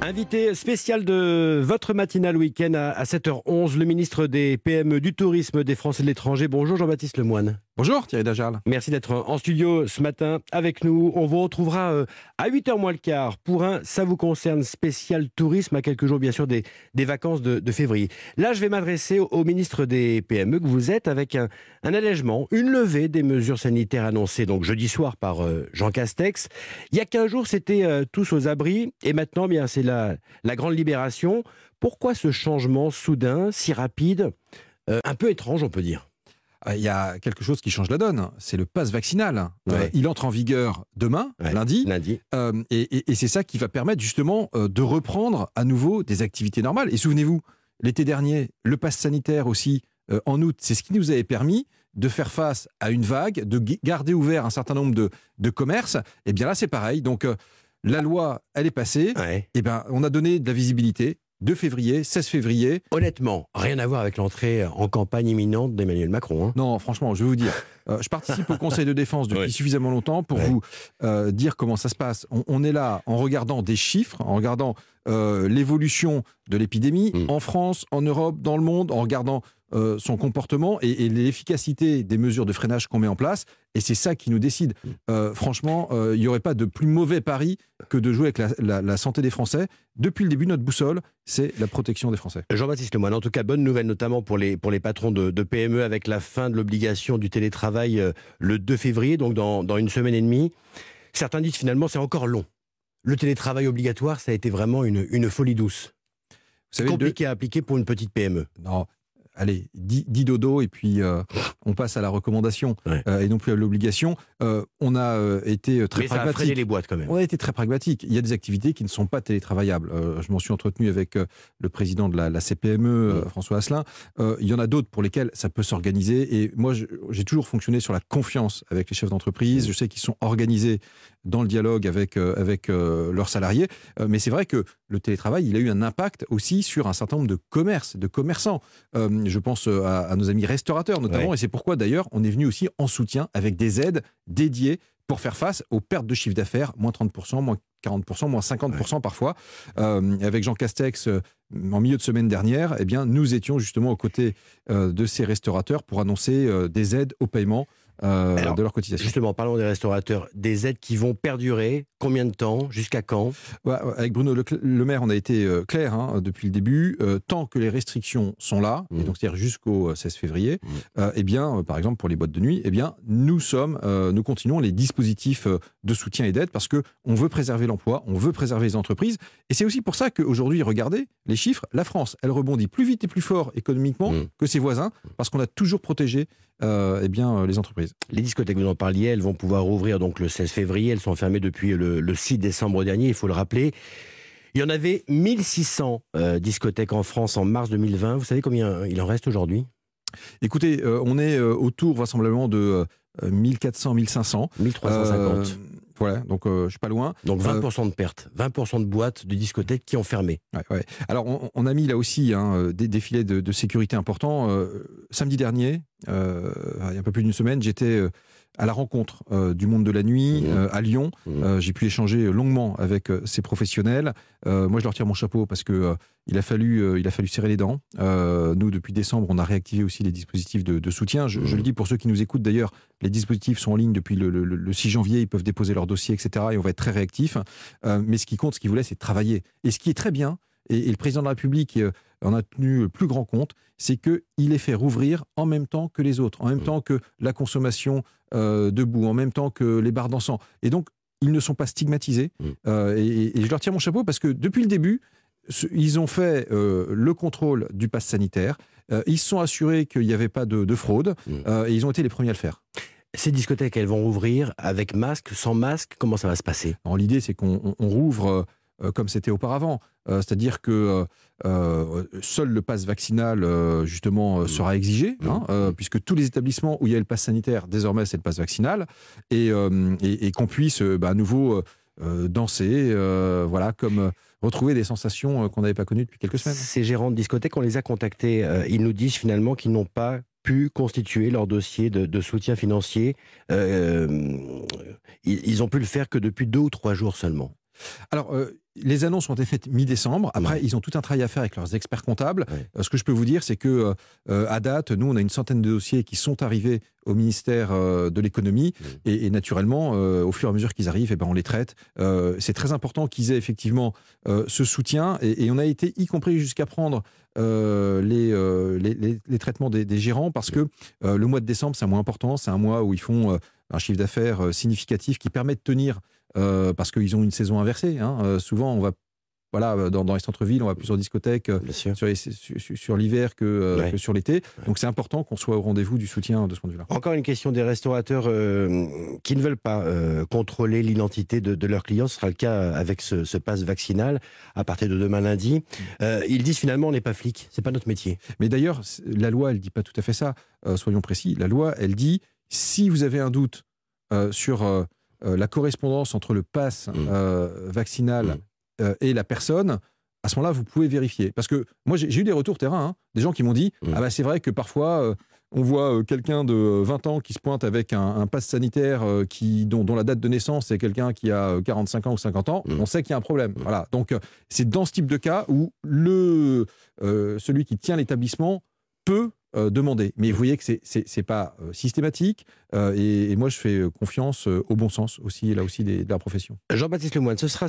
Invité spécial de votre matinale week-end à 7h11, le ministre des PME, du tourisme, des Français de l'étranger. Bonjour Jean-Baptiste Lemoyne. Bonjour Thierry Dagiral. Merci d'être en studio ce matin avec nous. On vous retrouvera à 8h moins le quart pour un Ça vous concerne spécial tourisme à quelques jours bien sûr des vacances de février. Là je vais m'adresser au ministre des PME que vous êtes avec un allègement, une levée des mesures sanitaires annoncées donc jeudi soir par Jean Castex. Il y a 15 jours c'était tous aux abris et maintenant c'est la grande libération. Pourquoi ce changement soudain, si rapide, un peu étrange on peut dire? Il y a quelque chose qui change la donne, c'est le pass vaccinal. Ouais. Il entre en vigueur demain, ouais, lundi. Et c'est ça qui va permettre justement de reprendre à nouveau des activités normales. Et souvenez-vous, l'été dernier, le pass sanitaire aussi, en août, c'est ce qui nous avait permis de faire face à une vague, de garder ouvert un certain nombre de commerces. Et bien là c'est pareil, donc... la loi, elle est passée, ouais. Et ben, on a donné de la visibilité 2 février, 16 février. Honnêtement, rien à voir avec l'entrée en campagne imminente d'Emmanuel Macron. Hein. Non, franchement, je vais vous dire, je participe au Conseil de défense depuis suffisamment longtemps pour vous dire comment ça se passe. On est là en regardant des chiffres, en regardant l'évolution de l'épidémie en France, en Europe, dans le monde, en regardant son comportement et l'efficacité des mesures de freinage qu'on met en place. Et c'est ça qui nous décide. Franchement, il n'y aurait pas de plus mauvais pari que de jouer avec la santé des Français. Depuis le début, notre boussole, c'est la protection des Français. Jean-Baptiste Lemoyne, en tout cas, bonne nouvelle, notamment pour les patrons de PME, avec la fin de l'obligation du télétravail le 2 février, donc dans une semaine et demie. Certains disent finalement, c'est encore long. Le télétravail obligatoire, ça a été vraiment une folie douce. C'est compliqué à appliquer pour une petite PME. Non. Allez, 10 dodo et puis on passe à la recommandation et non plus à l'obligation. On a été très pragmatique. Mais ça a freiné les boîtes quand même. On a été très pragmatique. Il y a des activités qui ne sont pas télétravaillables. Je m'en suis entretenu avec le président de la CPME, François Asselin. Il y en a d'autres pour lesquelles ça peut s'organiser. Et moi, j'ai toujours fonctionné sur la confiance avec les chefs d'entreprise. Je sais qu'ils sont organisés dans le dialogue avec leurs salariés. Mais c'est vrai que le télétravail, il a eu un impact aussi sur un certain nombre de commerces, de commerçants. Je pense à nos amis restaurateurs notamment, et c'est pourquoi d'ailleurs on est venu aussi en soutien avec des aides dédiées pour faire face aux pertes de chiffre d'affaires, moins 30%, moins 40%, moins 50% parfois. Avec Jean Castex, en milieu de semaine dernière, eh bien, nous étions justement aux côtés de ces restaurateurs pour annoncer des aides au paiement de leur cotisation. Justement, parlons des restaurateurs, des aides qui vont perdurer, combien de temps, jusqu'à quand? Avec Bruno le Maire, on a été clair depuis le début, tant que les restrictions sont là, et donc c'est-à-dire jusqu'au 16 février, eh bien, par exemple pour les boîtes de nuit, eh bien, nous continuons les dispositifs de soutien et d'aide parce qu'on veut préserver l'emploi, on veut préserver les entreprises, et c'est aussi pour ça qu'aujourd'hui, regardez les chiffres, la France, elle rebondit plus vite et plus fort économiquement que ses voisins, parce qu'on a toujours protégé les entreprises. Les discothèques, vous en parliez, elles vont pouvoir rouvrir donc le 16 février. Elles sont fermées depuis le 6 décembre dernier, il faut le rappeler. Il y en avait 1600 discothèques en France en mars 2020. Vous savez combien il en reste aujourd'hui? Écoutez, on est autour vraisemblablement de 1400, 1500. 1350. Voilà, donc je ne suis pas loin. Donc 20% de pertes, 20% de boîtes, de discothèques qui ont fermé. Ouais. Alors on a mis là aussi des filets de sécurité importants. Samedi dernier, il y a un peu plus d'une semaine, j'étais à la rencontre du monde de la nuit à Lyon. J'ai pu échanger longuement avec ces professionnels. Moi, je leur tire mon chapeau parce que il a fallu serrer les dents. Nous, depuis décembre, on a réactivé aussi les dispositifs de soutien. Je le dis pour ceux qui nous écoutent d'ailleurs, les dispositifs sont en ligne depuis le 6 janvier. Ils peuvent déposer leur dossier, etc. Et on va être très réactifs. Mais ce qui compte, ce qu'ils voulaient, c'est travailler. Et ce qui est très bien, et le président de la République en a tenu le plus grand compte, c'est qu'il les fait rouvrir en même temps que les autres, en même temps que la consommation debout, en même temps que les bars dansants. Et donc, ils ne sont pas stigmatisés. Et je leur tire mon chapeau parce que depuis le début, ils ont fait le contrôle du pass sanitaire. Ils se sont assurés qu'il n'y avait pas de fraude. Et ils ont été les premiers à le faire. Ces discothèques, elles vont rouvrir avec masque, sans masque? Comment ça va se passer? L'idée, c'est qu'on rouvre... comme c'était auparavant. C'est-à-dire que seul le pass vaccinal, justement, sera exigé, puisque tous les établissements où il y a le pass sanitaire, désormais, c'est le pass vaccinal, et qu'on puisse à nouveau danser, voilà, comme retrouver des sensations qu'on n'avait pas connues depuis quelques semaines. Ces gérants de discothèques, on les a contactés. Ils nous disent finalement qu'ils n'ont pas pu constituer leur dossier de soutien financier. Ils ont pu le faire que depuis 2 ou 3 jours seulement. Alors, les annonces ont été faites mi-décembre. Après, ils ont tout un travail à faire avec leurs experts comptables. Ce que je peux vous dire, c'est que à date, nous, on a une centaine de dossiers qui sont arrivés au ministère de l'économie. Et naturellement, au fur et à mesure qu'ils arrivent, eh ben, on les traite. C'est très important qu'ils aient effectivement ce soutien. Et on a été, y compris jusqu'à prendre les traitements des gérants, parce que le mois de décembre, c'est un mois important. C'est un mois où ils font un chiffre d'affaires significatif qui permet de tenir... parce qu'ils ont une saison inversée. Hein. Souvent, on va, voilà, dans les centres-villes, on va plus en discothèque sur l'hiver que sur l'été. Ouais. Donc c'est important qu'on soit au rendez-vous du soutien de ce point de vue-là. Encore une question des restaurateurs qui ne veulent pas contrôler l'identité de leurs clients. Ce sera le cas avec ce pass vaccinal à partir de demain lundi. Ils disent finalement, on n'est pas flic, c'est pas notre métier. Mais d'ailleurs, la loi, elle ne dit pas tout à fait ça. Soyons précis, la loi, elle dit, si vous avez un doute sur... la correspondance entre le pass vaccinal et la personne, à ce moment-là, vous pouvez vérifier. Parce que moi, j'ai eu des retours terrain, hein, des gens qui m'ont dit « Ah bah c'est vrai que parfois, on voit quelqu'un de 20 ans qui se pointe avec un pass sanitaire dont la date de naissance est quelqu'un qui a 45 ans ou 50 ans, on sait qu'il y a un problème. Voilà. » Donc, c'est dans ce type de cas où celui qui tient l'établissement peut... demander. Mais vous voyez que c'est pas systématique et moi je fais confiance au bon sens aussi, là aussi de la profession. Jean-Baptiste Lemoyne, ce sera